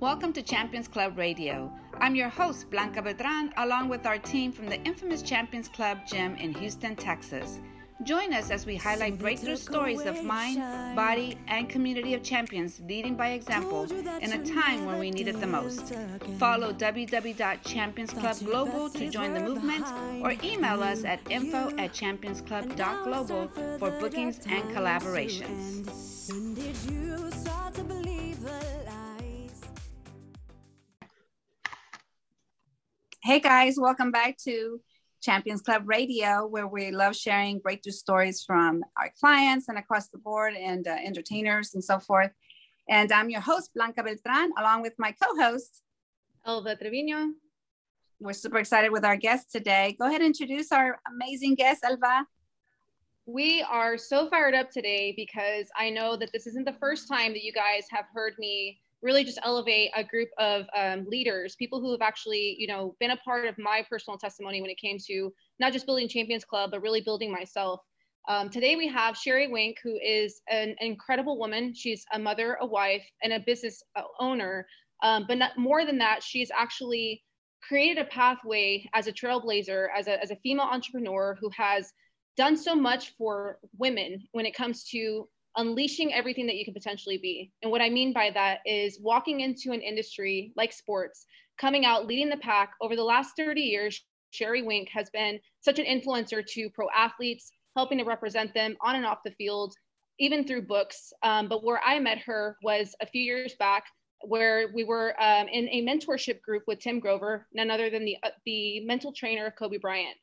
Welcome to Champions Club Radio. I'm your host, Blanca Beltran, along with our team from the infamous Champions Club gym in Houston, Texas. Join us as we highlight breakthrough stories of mind, body, and community of champions leading by example in a time when we need it the most. Follow www.championsclubglobal to join the movement or email us at info@championsclub.global for bookings and collaborations. Hey guys, welcome back to Champions Club Radio, where we love sharing breakthrough stories from our clients and across the board and entertainers and so forth. And I'm your host, Blanca Beltran, along with my co-host, Elva Trevino. We're super excited with our guest today. Go ahead and introduce our amazing guest, Elva. We are so fired up today because I know that this isn't the first time that you guys have heard me really just elevate a group of leaders, people who have actually, you know, been a part of my personal testimony when it came to not just building Champions Club, but really building myself. Today we have Sherry Wenk, who is an incredible woman. She's a mother, a wife, and a business owner. But not more than that, she's actually created a pathway as a trailblazer, as a female entrepreneur who has done so much for women when it comes to unleashing everything that you can potentially be. And what I mean by that is walking into an industry like sports, coming out, leading the pack. Over the last 30 years, Sherry Wenk has been such an influencer to pro athletes, helping to represent them on and off the field, even through books. But where I met her was a few years back, where we were in a mentorship group with Tim Grover, none other than the mental trainer of Kobe Bryant.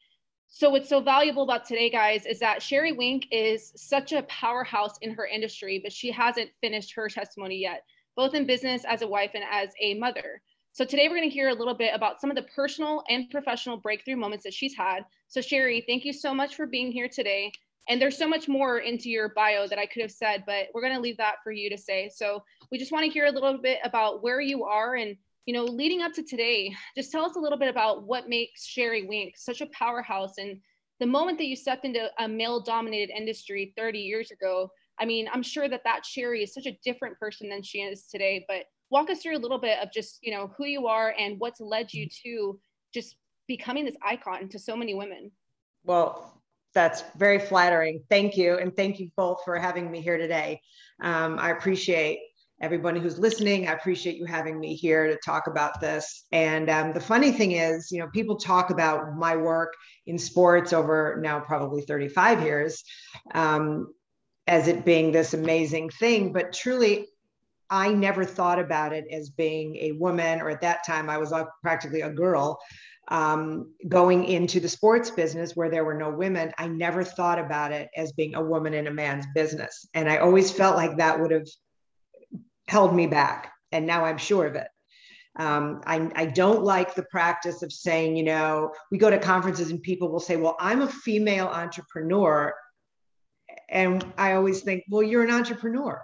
So what's so valuable about today, guys, is that Sherry Wenk is such a powerhouse in her industry, but she hasn't finished her testimony yet, both in business, as a wife, and as a mother. So today we're going to hear a little bit about some of the personal and professional breakthrough moments that she's had. So Sherry, thank you so much for being here today. And there's so much more into your bio that I could have said, but we're going to leave that for you to say. So we just want to hear a little bit about where you are and, you know, leading up to today, just tell us a little bit about what makes Sherry Wenk such a powerhouse and the moment that you stepped into a male-dominated industry 30 years ago. I mean, I'm sure that Sherry is such a different person than she is today, but walk us through a little bit of just, you know, who you are and what's led you to just becoming this icon to so many women. Well, that's very flattering. Thank you. And thank you both for having me here today. I appreciate everybody who's listening. I appreciate you having me here to talk about this. And the funny thing is, you know, people talk about my work in sports over now probably 35 years as it being this amazing thing. But truly, I never thought about it as being a woman, or at that time, I was practically a girl going into the sports business where there were no women. I never thought about it as being a woman in a man's business. And I always felt like that would have held me back. And now I'm sure of it. I don't like the practice of saying, you know, we go to conferences and people will say, well, I'm a female entrepreneur. And I always think, well, you're an entrepreneur.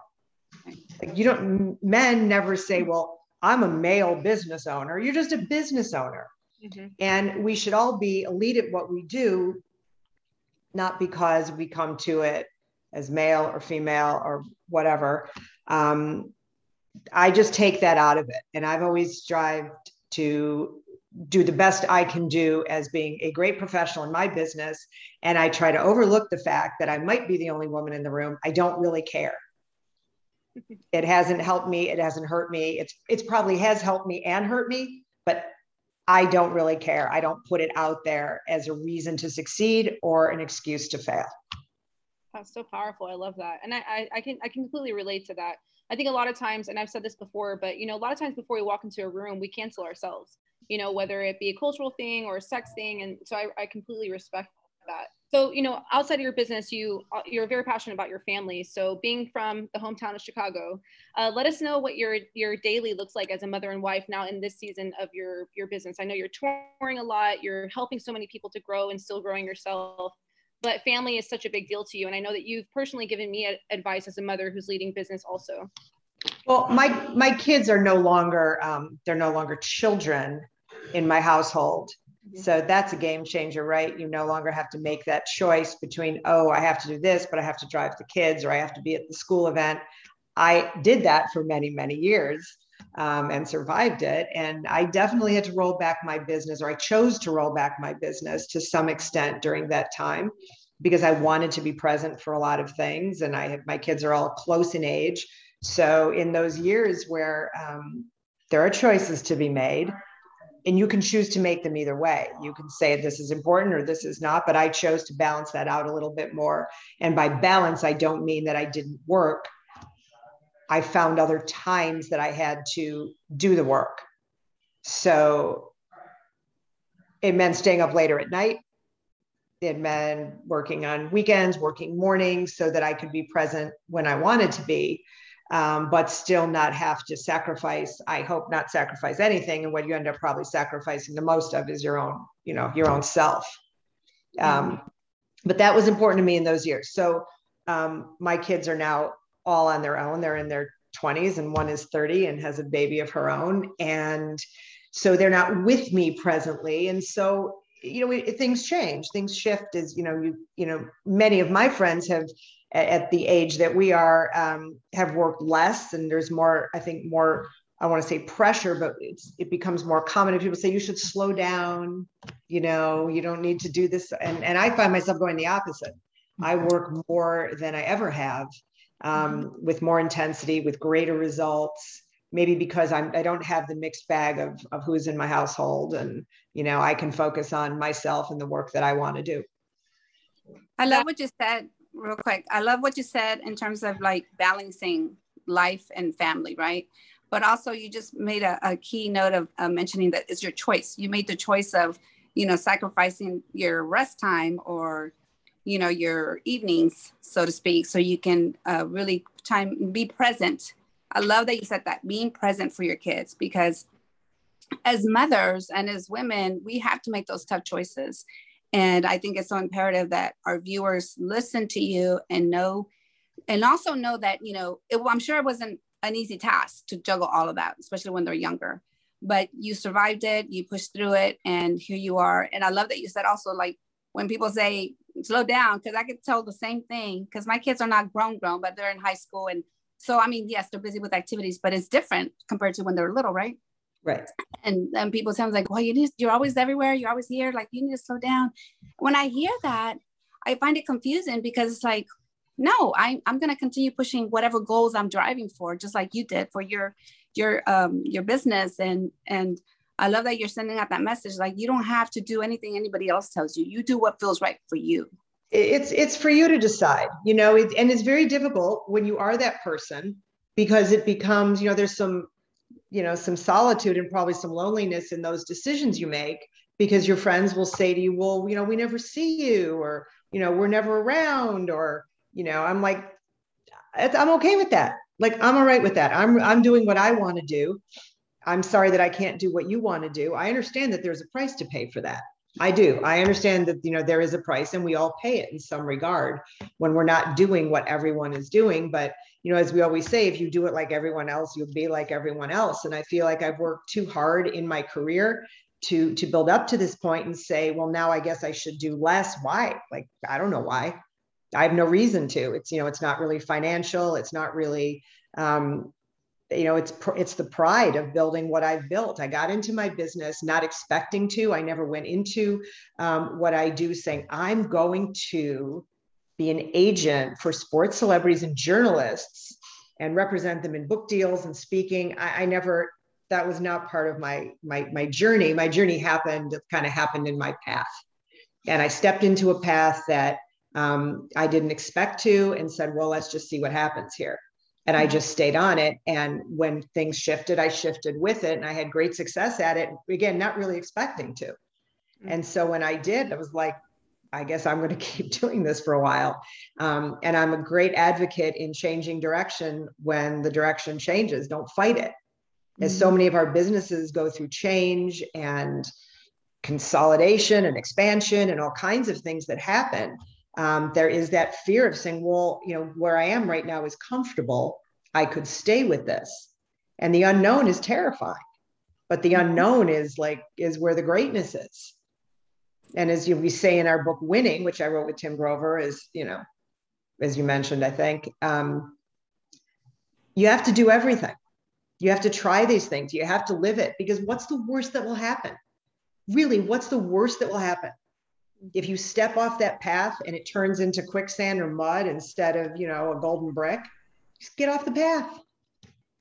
Like, you don't, men never say, well, I'm a male business owner. You're just a business owner. Mm-hmm. And we should all be elite at what we do, not because we come to it as male or female or whatever. I just take that out of it. And I've always strived to do the best I can do as being a great professional in my business. And I try to overlook the fact that I might be the only woman in the room. I don't really care. It hasn't helped me. It hasn't hurt me. It's probably has helped me and hurt me, but I don't really care. I don't put it out there as a reason to succeed or an excuse to fail. That's so powerful. I love that. And I can completely relate to that. I think a lot of times, and I've said this before, but, you know, a lot of times before we walk into a room, we cancel ourselves, you know, whether it be a cultural thing or a sex thing. And so I completely respect that. So, you know, outside of your business, you're very passionate about your family. So being from the hometown of Chicago, let us know what your daily looks like as a mother and wife now in this season of your business. I know you're touring a lot, you're helping so many people to grow and still growing yourself. But family is such a big deal to you. And I know that you've personally given me advice as a mother who's leading business also. Well, my kids are no longer, they're no longer children in my household. Mm-hmm. So that's a game changer, right? You no longer have to make that choice between, oh, I have to do this, but I have to drive the kids or I have to be at the school event. I did that for many, many years. and survived it. And I definitely had to roll back my business, or I chose to roll back my business to some extent during that time, because I wanted to be present for a lot of things. And I have, my kids are all close in age. So in those years where there are choices to be made, and you can choose to make them either way. You can say this is important or this is not, but I chose to balance that out a little bit more. And by balance, I don't mean that I didn't work. I found other times that I had to do the work. So it meant staying up later at night. It meant working on weekends, working mornings, so that I could be present when I wanted to be. But still not have to sacrifice, I hope not sacrifice anything. And what you end up probably sacrificing the most of is your own, you know, your own self. But that was important to me in those years. So my kids are now all on their own. They're in their 20s, and one is 30 and has a baby of her own. And so they're not with me presently. And so, you know, things change, things shift as, you know, many of my friends have, at the age that we are, have worked less, and there's more, I think more, I want to say pressure, but it becomes more common if people say, you should slow down, you know, you don't need to do this. And I find myself going the opposite. I work more than I ever have, with more intensity, with greater results, maybe because I don't have the mixed bag of who's in my household, and, you know, I can focus on myself and the work that I want to do. I love what you said. Real quick, I love what you said in terms of like balancing life and family, right? But also you just made a key note of mentioning that it's your choice. You made the choice of, you know, sacrificing your rest time or, you know, your evenings, so to speak, so you can really be present. I love that you said that, being present for your kids, because as mothers and as women, we have to make those tough choices. And I think it's so imperative that our viewers listen to you and know, and also know that, you know, I'm sure it wasn't an easy task to juggle all of that, especially when they're younger, but you survived it, you pushed through it, and here you are. And I love that you said also, like, when people say, slow down, because I get told the same thing, because my kids are not grown, but they're in high school. And so, I mean, yes, they're busy with activities, but it's different compared to when they're little, right? Right. And people sound like, well, you're always everywhere. You're always here. Like, you need to slow down. When I hear that, I find it confusing, because it's like, no, I'm going to continue pushing whatever goals I'm driving for, just like you did for your business. And I love that you're sending out that message. Like, you don't have to do anything anybody else tells you. You do what feels right for you. It's for you to decide, you know, and it's very difficult when you are that person, because it becomes, you know, there's some solitude and probably some loneliness in those decisions you make, because your friends will say to you, well, you know, we never see you, or, you know, we're never around, or, you know, I'm like, I'm okay with that. Like, I'm all right with that. I'm doing what I want to do. I'm sorry that I can't do what you want to do. I understand that there's a price to pay for that. I do. I understand that, you know, there is a price, and we all pay it in some regard when we're not doing what everyone is doing. But, you know, as we always say, if you do it like everyone else, you'll be like everyone else. And I feel like I've worked too hard in my career to build up to this point and say, well, now I guess I should do less. Why? Like, I don't know why. I have no reason to. It's, you know, it's not really financial. It's not really, you know, it's the pride of building what I've built. I got into my business not expecting to. I never went into what I do saying I'm going to be an agent for sports celebrities and journalists and represent them in book deals and speaking. I never, that was not part of my journey. My journey kind of happened in my path. And I stepped into a path that I didn't expect to, and said, well, let's just see what happens here. And I just stayed on it. And when things shifted, I shifted with it, and I had great success at it. Again, not really expecting to. And so when I did, I was like, I guess I'm going to keep doing this for a while. And I'm a great advocate in changing direction when the direction changes. Don't fight it. As so many of our businesses go through change and consolidation and expansion and all kinds of things that happen. There is that fear of saying, well, you know, where I am right now is comfortable. I could stay with this. And the unknown is terrifying, but the unknown is where the greatness is. And as we say in our book, Winning, which I wrote with Tim Grover, is, you know, as you mentioned, I think, you have to do everything. You have to try these things. You have to live it, because what's the worst that will happen? Really, what's the worst that will happen? If you step off that path and it turns into quicksand or mud instead of, you know, a golden brick, just get off the path,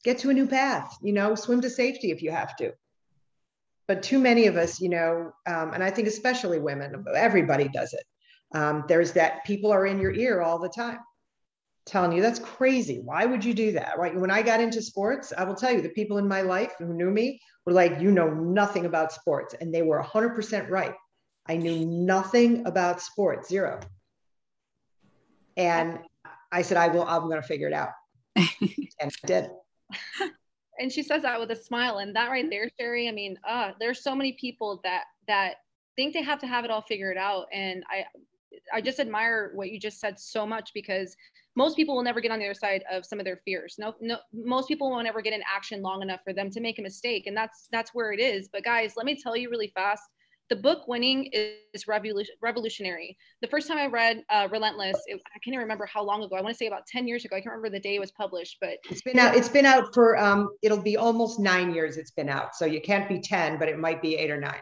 get to a new path, you know, swim to safety if you have to. But too many of us, you know, and I think especially women, everybody does it. There's that people are in your ear all the time telling you that's crazy. Why would you do that? Right? When I got into sports, I will tell you the people in my life who knew me were like, you know, nothing about sports. And they were 100% right. I knew nothing about sports, zero. And I said, I'm going to figure it out. And I did. And she says that with a smile, and that right there, Sherry, I mean, there's so many people that think they have to have it all figured out. And I just admire what you just said so much, because most people will never get on the other side of some of their fears. No, most people won't ever get in action long enough for them to make a mistake. And that's where it is. But guys, let me tell you really fast, the book Winning is revolutionary. The first time I read Relentless, I can't even remember how long ago. I want to say about 10 years ago. I can't remember the day it was published, but it's been out for, it'll be almost 9 years it's been out. So you can't be 10, but it might be 8 or 9.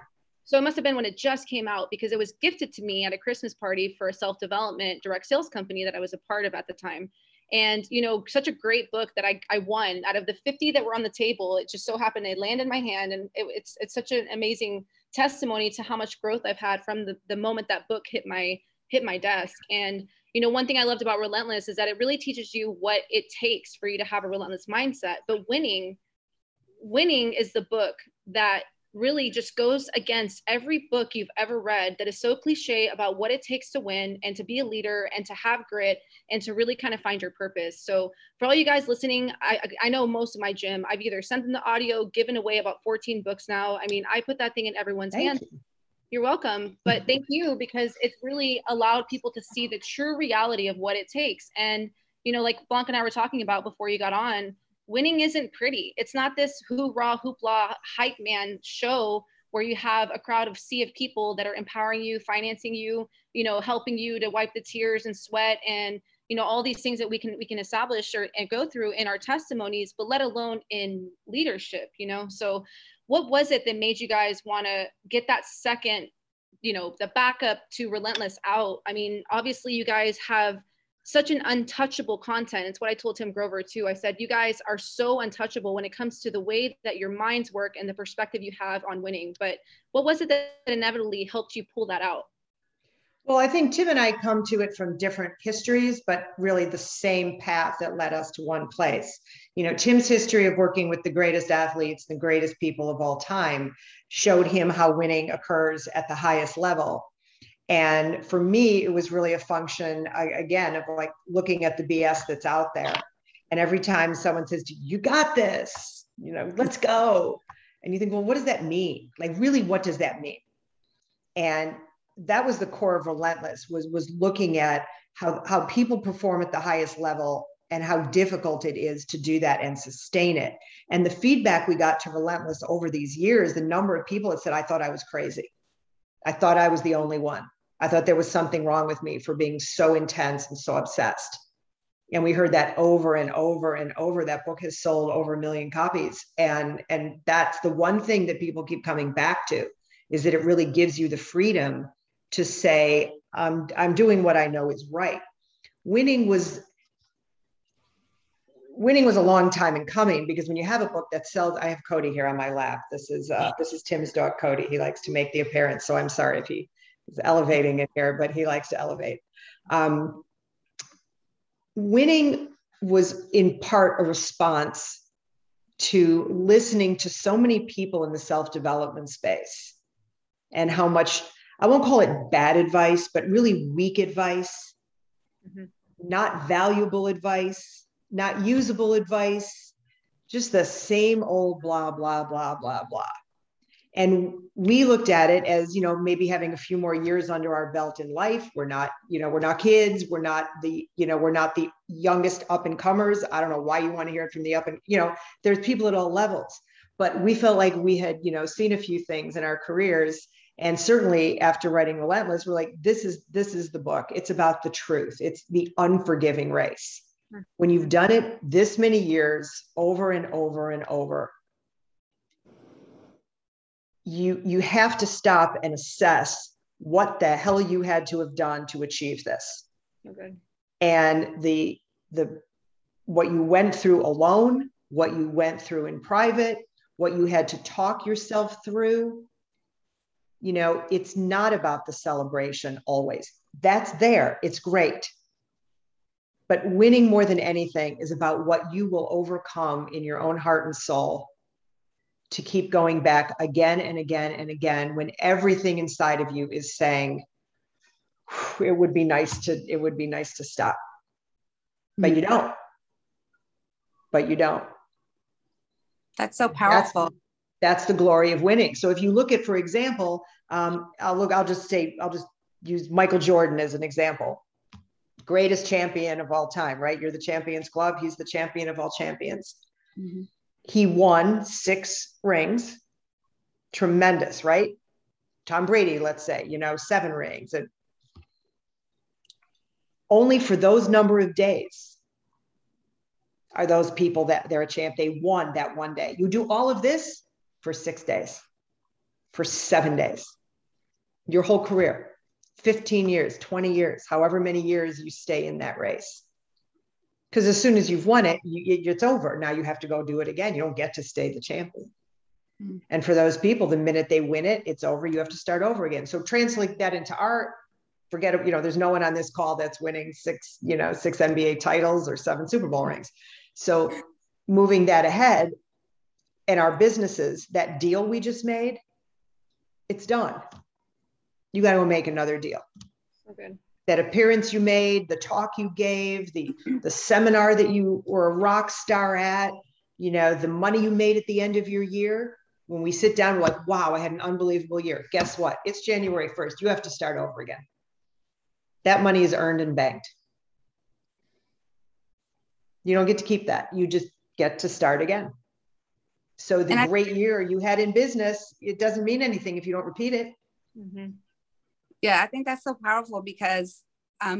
So it must've been when it just came out, because it was gifted to me at a Christmas party for a self-development direct sales company that I was a part of at the time. And, you know, such a great book that I won out of the 50 that were on the table. It just so happened they landed in my hand, and it's such an amazing testimony to how much growth I've had from the moment that book hit my desk. And, you know, one thing I loved about Relentless is that it really teaches you what it takes for you to have a relentless mindset. But winning is the book that really just goes against every book you've ever read that is so cliche about what it takes to win and to be a leader and to have grit and to really kind of find your purpose. So for all you guys listening, I know most of my gym, I've either sent them the audio, given away about 14 books now. I mean, I put that thing in everyone's hands. You're welcome. But thank you, because it's really allowed people to see the true reality of what it takes. And, you know, like Blanca and I were talking about before you got on, winning isn't pretty. It's not this hoorah, hoopla, hype man show where you have a crowd of sea of people that are empowering you, financing you, you know, helping you to wipe the tears and sweat and, you know, all these things that we can establish and go through in our testimonies, but let alone in leadership, you know? So what was it that made you guys want to get that second, you know, the backup to Relentless out? I mean, obviously you guys have such an untouchable content. It's what I told Tim Grover too. I said, you guys are so untouchable when it comes to the way that your minds work and the perspective you have on winning. But what was it that inevitably helped you pull that out? Well, I think Tim and I come to it from different histories, but really the same path that led us to one place. You know, Tim's history of working with the greatest athletes, the greatest people of all time, showed him how winning occurs at the highest level. And for me, it was really a function, again, of like looking at the BS that's out there. And every time someone says, you got this, you know, let's go. And you think, well, what does that mean? Like, really, what does that mean? And that was the core of Relentless, was looking at how people perform at the highest level and how difficult it is to do that and sustain it. And the feedback we got to Relentless over these years, the number of people that said, I thought I was crazy. I thought I was the only one. I thought there was something wrong with me for being so intense and so obsessed. And we heard that over and over and over. That book has sold over 1 million copies. And that's the one thing that people keep coming back to, is that it really gives you the freedom to say, I'm doing what I know is right. Winning was a long time in coming, because when you have a book that sells, I have Cody here on my lap. This is Tim's dog, Cody. He likes to make the appearance. So I'm sorry if he is elevating in here, but he likes to elevate. Winning was in part a response to listening to so many people in the self-development space and how much, I won't call it bad advice, but really weak advice, not valuable advice, not usable advice, just the same old blah, blah, blah, blah, blah. And we looked at it as, you know, maybe having a few more years under our belt in life. We're not, you know, we're not kids. We're not the, you know, we're not the youngest up and comers. I don't know why you want to hear it from the up and, you know, there's people at all levels, but we felt like we had, you know, seen a few things in our careers. And certainly after writing Relentless, we're like, this is the book. It's about the truth. It's the unforgiving race. When you've done it this many years over and over and over, you have to stop and assess what the hell you had to have done to achieve this. Okay. And what you went through alone, what you went through in private, what you had to talk yourself through. You know, it's not about the celebration always. That's there. It's great. But winning more than anything is about what you will overcome in your own heart and soul to keep going back again and again and again when everything inside of you is saying, it would be nice to stop. But you don't. That's so powerful. That's the glory of winning. So if you look at, for example, I'll just use Michael Jordan as an example. Greatest champion of all time, right? You're the Champions Club. He's the champion of all champions. Mm-hmm. He won 6 rings. Tremendous, right? Tom Brady, let's say, 7 rings. And only for those number of days are those people that they're a champ. They won that one day. You do all of this for 6 days, for 7 days, your whole career, 15 years, 20 years, however many years you stay in that race. Because as soon as you've won it, it's over. Now you have to go do it again. You don't get to stay the champion. Mm-hmm. And for those people, the minute they win it, it's over. You have to start over again. So translate that into art. Forget, there's no one on this call that's winning 6 NBA titles or 7 Super Bowl rings. So moving that ahead, and our businesses, that deal we just made, it's done. You got to go make another deal. Okay. That appearance you made, the talk you gave, the seminar that you were a rock star at, the money you made at the end of your year. When we sit down, we're like, wow, I had an unbelievable year. Guess what? It's January 1st. You have to start over again. That money is earned and banked. You don't get to keep that. You just get to start again. So the great year you had in business, it doesn't mean anything if you don't repeat it. Mm-hmm. Yeah, I think that's so powerful because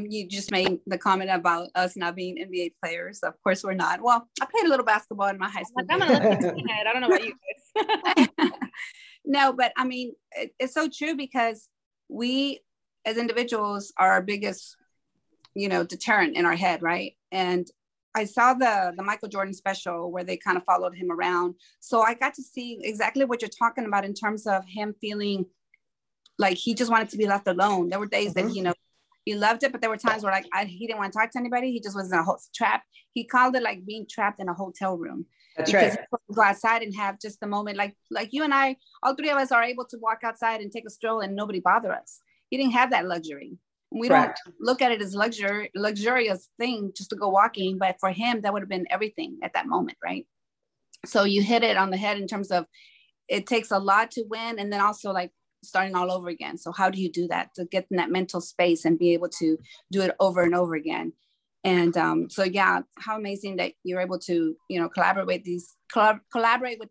you just made the comment about us not being NBA players. Of course, we're not. Well, I played a little basketball in my high school. I'm gonna let you see it. I don't know about you guys. No, but I mean, it's so true because we, as individuals, are our biggest, deterrent in our head, right? And I saw the Michael Jordan special where they kind of followed him around. So I got to see exactly what you're talking about in terms of him feeling like he just wanted to be left alone. There were days mm-hmm. that, he loved it, but there were times where he didn't want to talk to anybody. He just was in a whole trap. He called it like being trapped in a hotel room. That's because right. He go outside and have just the moment. Like you and I, all 3 of us are able to walk outside and take a stroll and nobody bother us. He didn't have that luxury. We Correct. Don't look at it as luxurious thing just to go walking. But for him, that would have been everything at that moment, right? So you hit it on the head in terms of it takes a lot to win. And then also like starting all over again. So how do you do that to get in that mental space and be able to do it over and over again? And so, yeah, how amazing that you're able to, collaborate with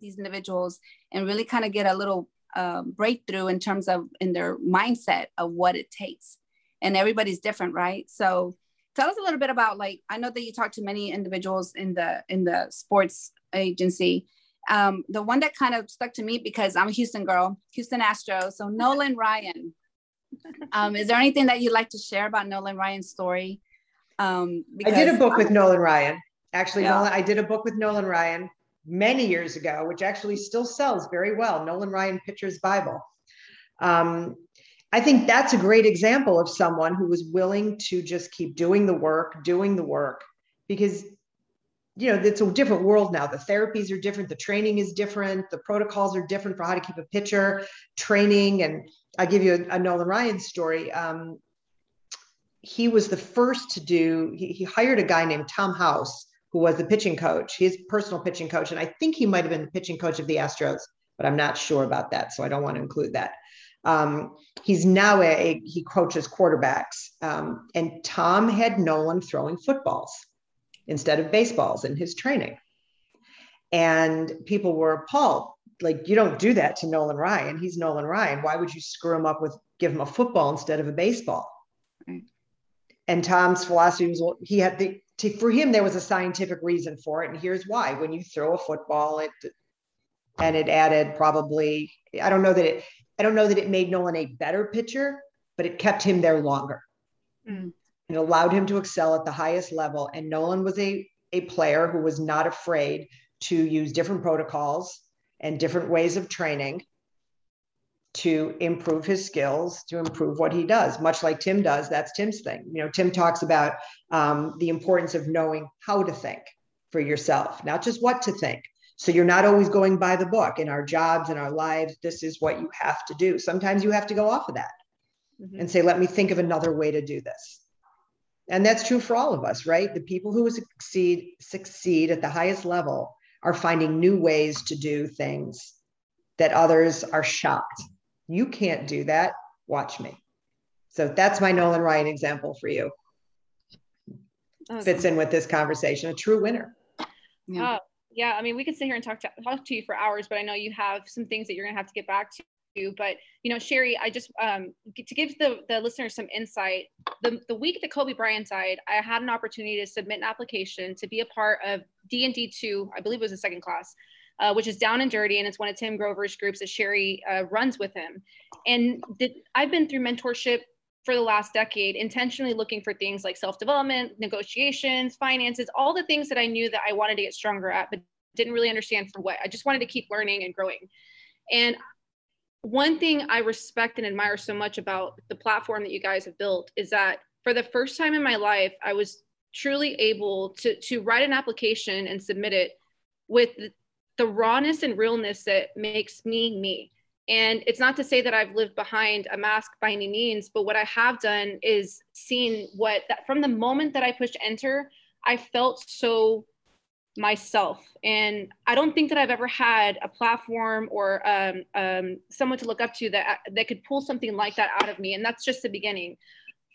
these individuals and really kind of get a little breakthrough in terms of in their mindset of what it takes. And everybody's different, right? So tell us a little bit about, I know that you talk to many individuals in the sports agency. The one that kind of stuck to me because I'm a Houston girl, Houston Astros. So Nolan Ryan, is there anything that you'd like to share about Nolan Ryan's story? I did a book with Nolan Ryan. Actually, yeah. I did a book with Nolan Ryan many years ago, which actually still sells very well. Nolan Ryan Pitcher's Bible. I think that's a great example of someone who was willing to just keep doing the work because, it's a different world now. The therapies are different. The training is different. The protocols are different for how to keep a pitcher training. And I'll give you a Nolan Ryan story. He was the first to do, he hired a guy named Tom House, who was the pitching coach, his personal pitching coach. And I think he might've been the pitching coach of the Astros, but I'm not sure about that. So I don't want to include that. He's now he coaches quarterbacks. And Tom had Nolan throwing footballs instead of baseballs in his training. And people were appalled. Like, you don't do that to Nolan Ryan. He's Nolan Ryan. Why would you screw him up give him a football instead of a baseball? Right. And Tom's philosophy was, for him, there was a scientific reason for it. And here's why. When you throw a football, it added probably, I don't know that it made Nolan a better pitcher, but it kept him there longer. Mm. It allowed him to excel at the highest level. And Nolan was a player who was not afraid to use different protocols and different ways of training to improve his skills, to improve what he does, much like Tim does. That's Tim's thing. You know, Tim talks about the importance of knowing how to think for yourself, not just what to think. So you're not always going by the book. In our jobs, in our lives, this is what you have to do. Sometimes you have to go off of that and say, let me think of another way to do this. And that's true for all of us, right? The people who succeed at the highest level are finding new ways to do things that others are shocked. You can't do that. Watch me. So that's my Nolan Ryan example for you. Fits in with this conversation. A true winner. Yeah. Yeah. I mean, we could sit here and talk to you for hours, but I know you have some things that you're going to have to get back to. But, you know, Sherry, I just, to give the listeners some insight, the week that Kobe Bryant died, I had an opportunity to submit an application to be a part of D&D2, I believe it was the second class, which is Down and Dirty. And it's one of Tim Grover's groups that Sherry runs with him. And I've been through mentorship for the last decade, intentionally looking for things like self-development, negotiations, finances, all the things that I knew that I wanted to get stronger at, but didn't really understand for what. I just wanted to keep learning and growing. And one thing I respect and admire so much about the platform that you guys have built is that for the first time in my life, I was truly able to write an application and submit it with the rawness and realness that makes me, me. And it's not to say that I've lived behind a mask by any means, but what I have done is seen from the moment that I pushed enter, I felt so myself. And I don't think that I've ever had a platform or someone to look up to that could pull something like that out of me. And that's just the beginning.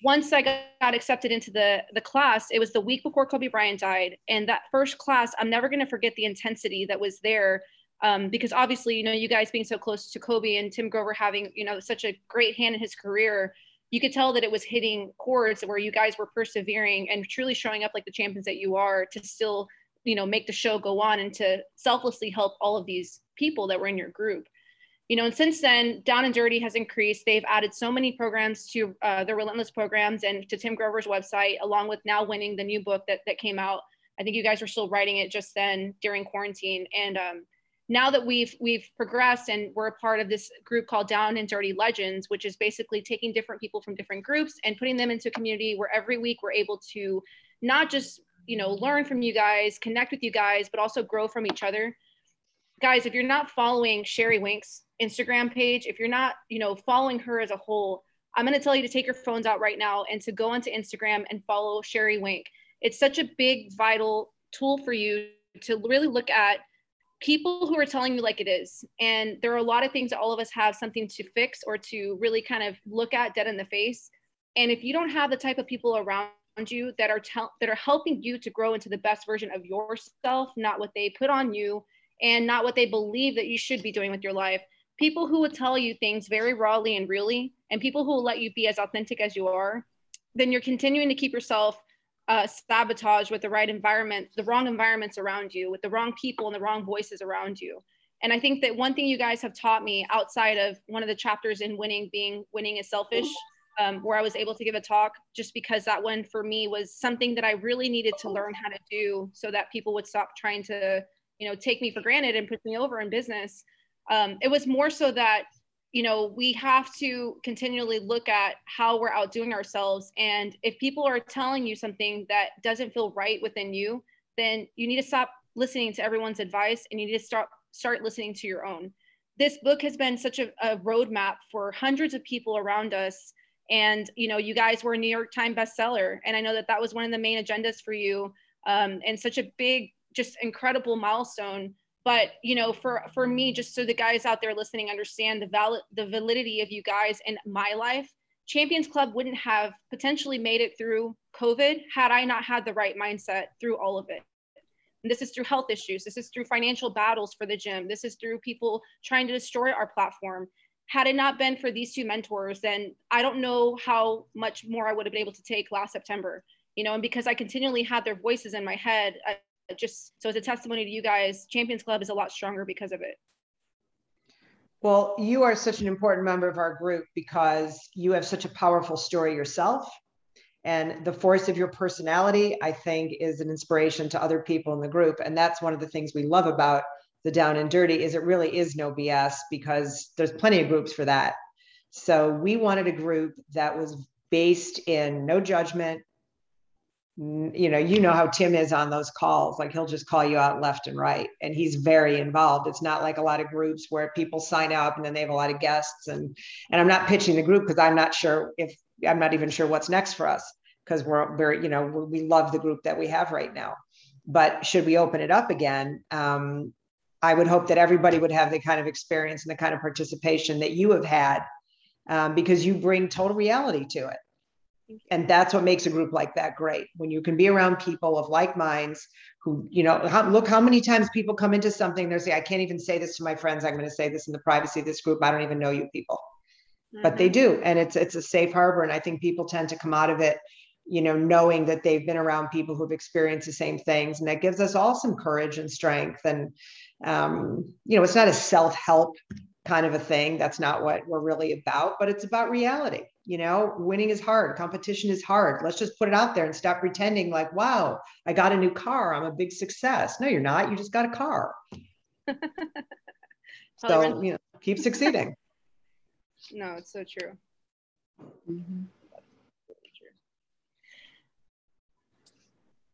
Once I got accepted into the class, it was the week before Kobe Bryant died. And that first class, I'm never going to forget the intensity that was there. Because obviously, you know, you guys being so close to Kobe and Tim Grover having, you know, such a great hand in his career, you could tell that it was hitting chords where you guys were persevering and truly showing up like the champions that you are to still, you know, make the show go on and to selflessly help all of these people that were in your group, you know, and since then Down and Dirty has increased. They've added so many programs to their Relentless programs and to Tim Grover's website, along with now Winning, the new book that came out. I think you guys were still writing it just then during quarantine. And now that we've progressed and we're a part of this group called Down and Dirty Legends, which is basically taking different people from different groups and putting them into a community where every week we're able to not just, you know, learn from you guys, connect with you guys, but also grow from each other. Guys, if you're not following Sherry Wenk's Instagram page, if you're not, you know, following her as a whole, I'm going to tell you to take your phones out right now and to go onto Instagram and follow Sherry Wenk. It's such a big, vital tool for you to really look at people who are telling you like it is. And there are a lot of things that all of us have something to fix or to really kind of look at dead in the face. And if you don't have the type of people around you that are helping you to grow into the best version of yourself, not what they put on you and not what they believe that you should be doing with your life. People who will tell you things very rawly and really, and people who will let you be as authentic as you are, then you're continuing to keep yourself sabotaged with the right environment, the wrong environments around you, with the wrong people and the wrong voices around you. And I think that one thing you guys have taught me outside of one of the chapters in Winning being Winning is Selfish, where I was able to give a talk just because that one for me was something that I really needed to learn how to do so that people would stop trying to, you know, take me for granted and put me over in business. It was more so that, you know, we have to continually look at how we're outdoing ourselves. And if people are telling you something that doesn't feel right within you, then you need to stop listening to everyone's advice and you need to start listening to your own. This book has been such a roadmap for hundreds of people around us. And, you know, you guys were a New York Times bestseller. And I know that was one of the main agendas for you and such a big, just incredible milestone. But, you know, for me, just so the guys out there listening understand the validity of you guys in my life, Champions Club wouldn't have potentially made it through COVID had I not had the right mindset through all of it. And this is through health issues. This is through financial battles for the gym. This is through people trying to destroy our platform. Had it not been for these two mentors, then I don't know how much more I would have been able to take last September. you know, and because I continually had their voices in my head, so it's a testimony to you guys, Champions Club is a lot stronger because of it. Well, you are such an important member of our group because you have such a powerful story yourself. And the force of your personality, I think, is an inspiration to other people in the group. And that's one of the things we love about the Down and Dirty is it really is no BS, because there's plenty of groups for that. So we wanted a group that was based in no judgment. You know how Tim is on those calls, like he'll just call you out left and right. And he's very involved. It's not like a lot of groups where people sign up and then they have a lot of guests. And I'm not pitching the group because I'm not even sure what's next for us, because we're very, you know, we love the group that we have right now. But should we open it up again? I would hope that everybody would have the kind of experience and the kind of participation that you have had, because you bring total reality to it. And that's what makes a group like that great. When you can be around people of like minds who, you know, look how many times people come into something, they're saying, I can't even say this to my friends. I'm going to say this in the privacy of this group. I don't even know you people. But they do. And it's a safe harbor. And I think people tend to come out of it, you know, knowing that they've been around people who've experienced the same things. And that gives us all some courage and strength. And, you know, it's not a self-help kind of a thing. That's not what we're really about, but it's about reality. You know, winning is hard. Competition is hard. Let's just put it out there and stop pretending like, wow, I got a new car. I'm a big success. No, you're not. You just got a car. So, you know, keep succeeding. No, it's so true. Mm-hmm.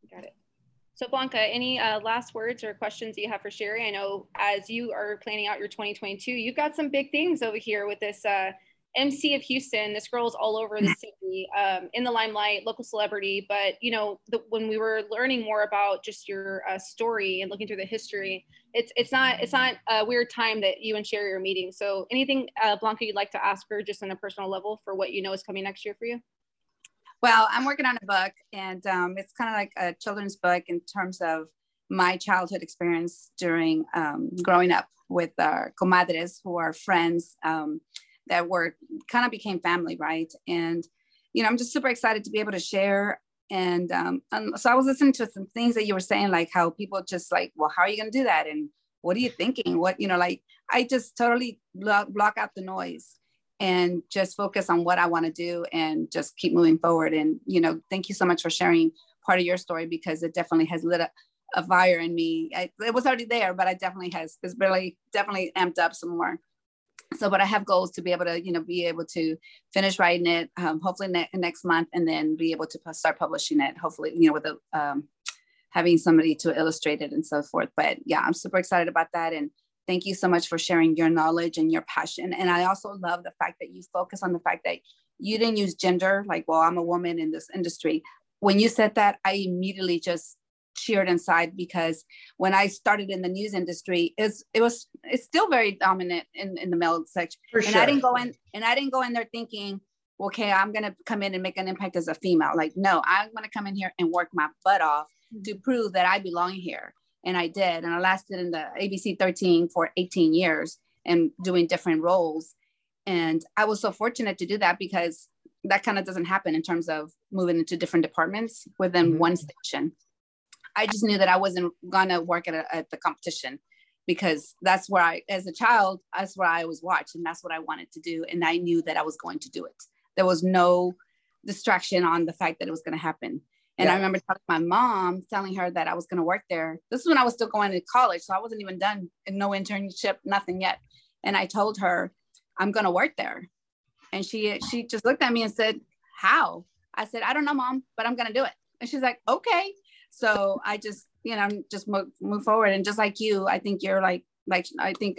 Got it. So Blanca, any last words or questions you have for Sherry? I know as you are planning out your 2022, you've got some big things over here with this MC of Houston. This girl's all over the city, in the limelight, local celebrity. But you know, when we were learning more about just your story and looking through the history, it's not a weird time that you and Sherry are meeting. So anything, Blanca, you'd like to ask her just on a personal level for what you know is coming next year for you? Well, I'm working on a book, and it's kind of like a children's book in terms of my childhood experience during growing up with our comadres, who are friends that were kind of became family, right? And, you know, I'm just super excited to be able to share. And so I was listening to some things that you were saying, like how people just like, well, how are you going to do that? And what are you thinking? What, you know, like I just totally block out the noise and just focus on what I want to do and just keep moving forward. And, you know, thank you so much for sharing part of your story, because it definitely has lit a fire in me. It was already there, but it's really definitely amped up some more. So, but I have goals to be able to, you know, finish writing it, hopefully next month, and then be able to start publishing it, hopefully, you know, with having somebody to illustrate it and so forth. But yeah, I'm super excited about that. And thank you so much for sharing your knowledge and your passion. And I also love the fact that you focus on the fact that you didn't use gender, like, well, I'm a woman in this industry. When you said that, I immediately just cheered inside, because when I started in the news industry, it's still very dominant in the male section. For sure. I didn't go in there thinking, okay, I'm gonna come in and make an impact as a female. Like, no, I'm gonna come in here and work my butt off to prove that I belong here. And I did, and I lasted in the ABC 13 for 18 years and doing different roles. And I was so fortunate to do that, because that kind of doesn't happen in terms of moving into different departments within one station. I just knew that I wasn't gonna work at the competition, because that's where as a child, I was watched, and that's what I wanted to do. And I knew that I was going to do it. There was no distraction on the fact that it was gonna happen. And yeah. I remember talking to my mom, telling her that I was gonna work there. This is when I was still going to college. So I wasn't even done, and no internship, nothing yet. And I told her, I'm gonna work there. And she just looked at me and said, how? I said, I don't know, Mom, but I'm gonna do it. And she's like, okay. So I just, you know, just move forward. And just like you, I think you're like I think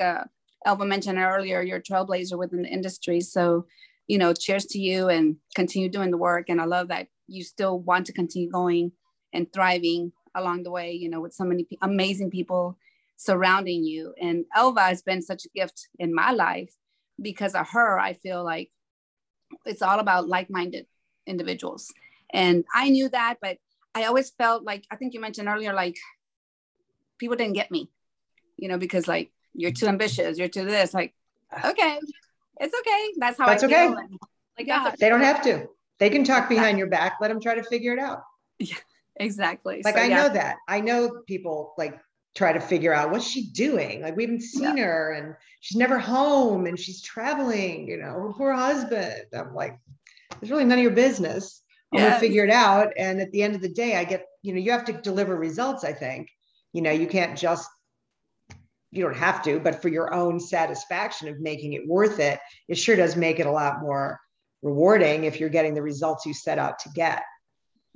Elva mentioned earlier, you're a trailblazer within the industry. So, you know, cheers to you, and continue doing the work. And I love that you still want to continue going and thriving along the way, you know, with so many amazing people surrounding you. And Elva has been such a gift in my life. Because of her, I feel like it's all about like-minded individuals. And I knew that, but I always felt like, I think you mentioned earlier, like people didn't get me, you know, because like, you're too ambitious, you're too this, like, okay, it's okay. That's how I feel. Okay. Like, yeah, they don't have to. They can talk behind your back. Let them try to figure it out. Yeah, exactly. Like, so, I know that. I know people like try to figure out what's she doing. Like, we haven't seen her and she's never home and she's traveling, you know, her poor husband. I'm like, it's really none of your business. I'm going to figure it out. And at the end of the day, I get, you know, you have to deliver results, I think. You know, you can't just, you don't have to, but for your own satisfaction of making it worth it, it sure does make it a lot more rewarding if you're getting the results you set out to get.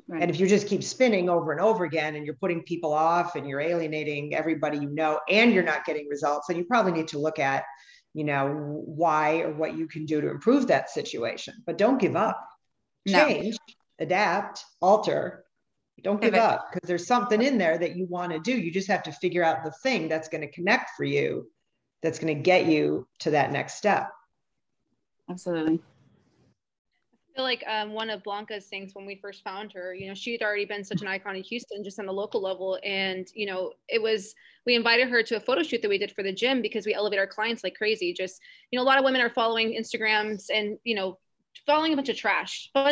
Right. And if you just keep spinning over and over again, and you're putting people off and you're alienating everybody, you know, and you're not getting results, then you probably need to look at, you know, why or what you can do to improve that situation, but don't give up, change, adapt, alter, don't give up, because there's something in there that you want to do. You just have to figure out the thing that's going to connect for you, that's going to get you to that next step. Absolutely. I feel like one of Blanca's things when we first found her, you know, she had already been such an icon in Houston, just on the local level. And, you know, it was, we invited her to a photo shoot that we did for the gym because we elevate our clients like crazy. Just, you know, a lot of women are following Instagrams and, you know, following a bunch of trash, My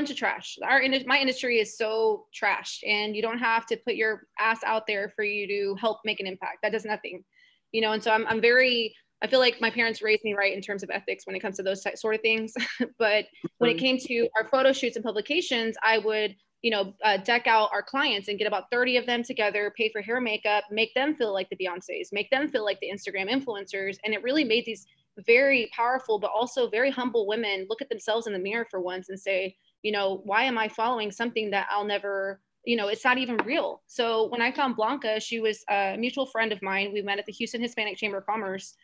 industry is so trashed, and you don't have to put your ass out there for you to help make an impact. That does nothing, you know? And so I feel like my parents raised me right in terms of ethics when it comes to those sort of things. But when it came to our photo shoots and publications, I would, you know, deck out our clients and get about 30 of them together, pay for hair, makeup, make them feel like the Beyoncés, make them feel like the Instagram influencers. And it really made these very powerful, but also very humble women look at themselves in the mirror for once and say, you know, why am I following something that I'll never, you know, it's not even real. So when I found Blanca, she was a mutual friend of mine. We met at the Houston Hispanic Chamber of Commerce.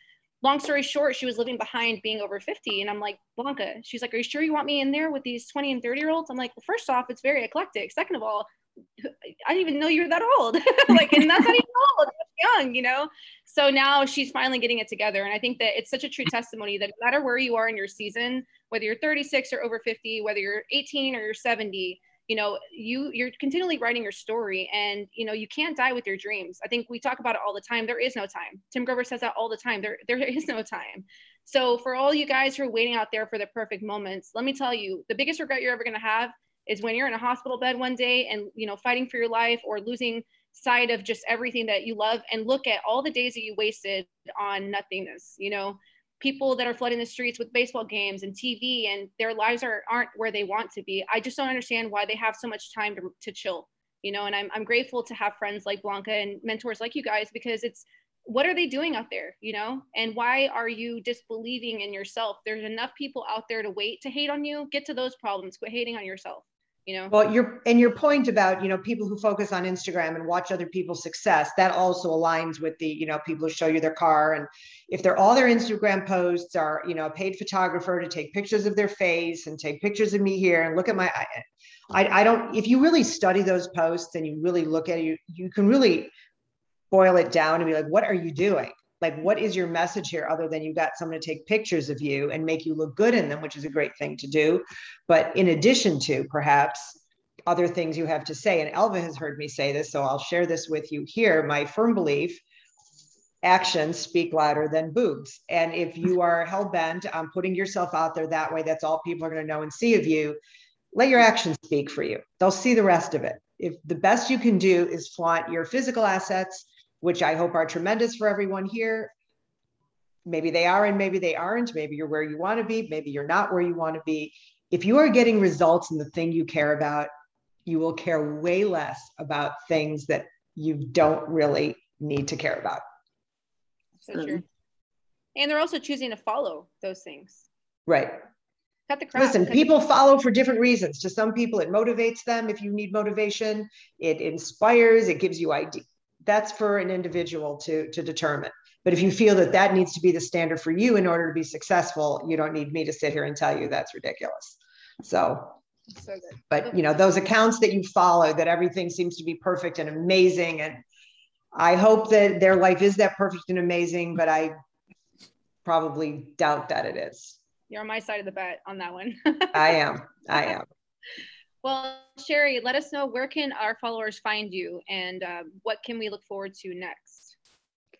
Long story short, she was living behind being over 50. And I'm like, Blanca, she's like, are you sure you want me in there with these 20 and 30 year olds? I'm like, well, first off, it's very eclectic. Second of all, I didn't even know you were that old. Like, and that's not even old, that's young, you know? So now she's finally getting it together. And I think that it's such a true testimony that no matter where you are in your season, whether you're 36 or over 50, whether you're 18 or you're 70, you know, you're continually writing your story, and, you know, you can't die with your dreams. I think we talk about it all the time. There is no time. Tim Grover says that all the time. There is no time. So for all you guys who are waiting out there for the perfect moments, let me tell you, the biggest regret you're ever going to have is when you're in a hospital bed one day and, you know, fighting for your life or losing sight of just everything that you love, and look at all the days that you wasted on nothingness, you know. People that are flooding the streets with baseball games and TV, and their lives aren't where they want to be. I just don't understand why they have so much time to chill, you know, and I'm grateful to have friends like Blanca and mentors like you guys, because it's, what are they doing out there, you know, and why are you disbelieving in yourself? There's enough people out there to wait, to hate on you. Get to those problems, quit hating on yourself, you know. Well, your point about, you know, people who focus on Instagram and watch other people's success, that also aligns with the, you know, people who show you their car, and if they're all their Instagram posts are, you know, a paid photographer to take pictures of their face and take pictures of me here and look at my, I don't, if you really study those posts and you really look at it, you can really boil it down and be like, what are you doing? Like, what is your message here other than you got someone to take pictures of you and make you look good in them, which is a great thing to do. But in addition to perhaps other things you have to say, and Elva has heard me say this, so I'll share this with you here, my firm belief, actions speak louder than boobs. And if you are hell-bent on putting yourself out there that way, that's all people are going to know and see of you, let your actions speak for you. They'll see the rest of it. If the best you can do is flaunt your physical assets, which I hope are tremendous for everyone here. Maybe they are and maybe they aren't. Maybe you're where you want to be. Maybe you're not where you want to be. If you are getting results in the thing you care about, you will care way less about things that you don't really need to care about. So true. And they're also choosing to follow those things. Right. Listen, people follow for different reasons. To some people, it motivates them. If you need motivation, it inspires, it gives you ideas. That's for an individual to determine. But if you feel that that needs to be the standard for you in order to be successful, you don't need me to sit here and tell you that's ridiculous. So good. But you know, those accounts that you follow, that everything seems to be perfect and amazing. And I hope that their life is that perfect and amazing, but I probably doubt that it is. You're on my side of the bet on that one. I am. Well, Sherry, let us know, where can our followers find you, and what can we look forward to next?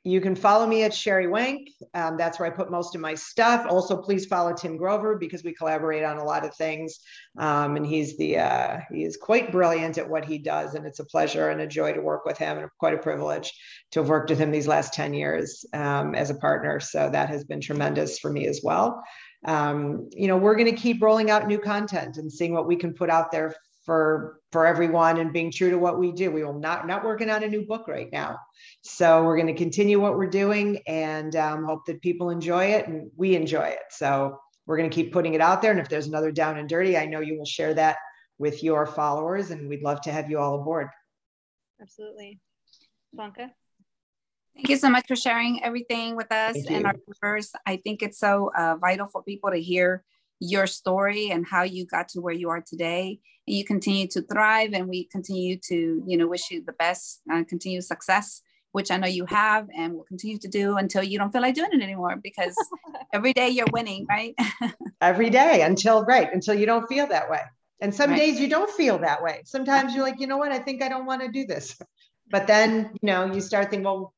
You can follow me at Sherry Wenk. That's where I put most of my stuff. Also, please follow Tim Grover because we collaborate on a lot of things. And he is quite brilliant at what he does. And it's a pleasure and a joy to work with him, and quite a privilege to have worked with him these last 10 years as a partner. So that has been tremendous for me as well. You know, we're going to keep rolling out new content and seeing what we can put out there for everyone, and being true to what we do. We will not working on a new book right now. So we're going to continue what we're doing and hope that people enjoy it and we enjoy it. So we're going to keep putting it out there. And if there's another Down and Dirty, I know you will share that with your followers, and we'd love to have you all aboard. Absolutely. Blanca? Thank you so much for sharing everything with us and our members. I think it's so vital for people to hear your story and how you got to where you are today, and you continue to thrive, and we continue to, you know, wish you the best and continued success, which I know you have and will continue to do until you don't feel like doing it anymore, because every day you're winning, right? Every day until you don't feel that way. And some days you don't feel that way. Sometimes you're like, you know what, I think I don't want to do this. But then, you know, you start thinking, well,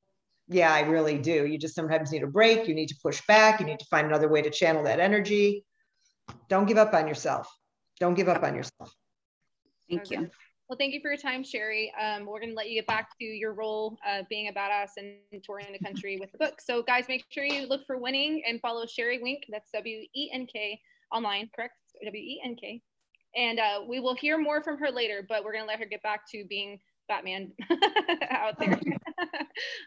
yeah, I really do. You just sometimes need a break. You need to push back. You need to find another way to channel that energy. Don't give up on yourself. Don't give up on yourself. Thank you. Well, thank you for your time, Sherry. We're going to let you get back to your role being a badass and touring the country with the book. So guys, make sure you look for Winning and follow Sherry Wenk. That's W-E-N-K online, correct? W-E-N-K. And we will hear more from her later, but we're going to let her get back to being Batman out there.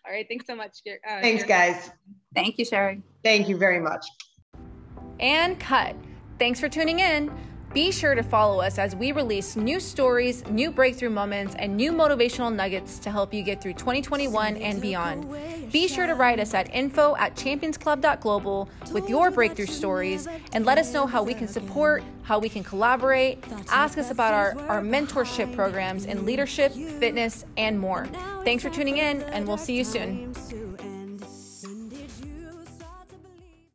All right. Thanks so much. Thanks, guys. Thank you, Sherry. Thank you very much. And cut. Thanks for tuning in. Be sure to follow us as we release new stories, new breakthrough moments, and new motivational nuggets to help you get through 2021 and beyond. Be sure to write us at info@championsclub.global with your breakthrough stories, and let us know how we can support, how we can collaborate. Ask us about our mentorship programs in leadership, fitness, and more. Thanks for tuning in, and we'll see you soon.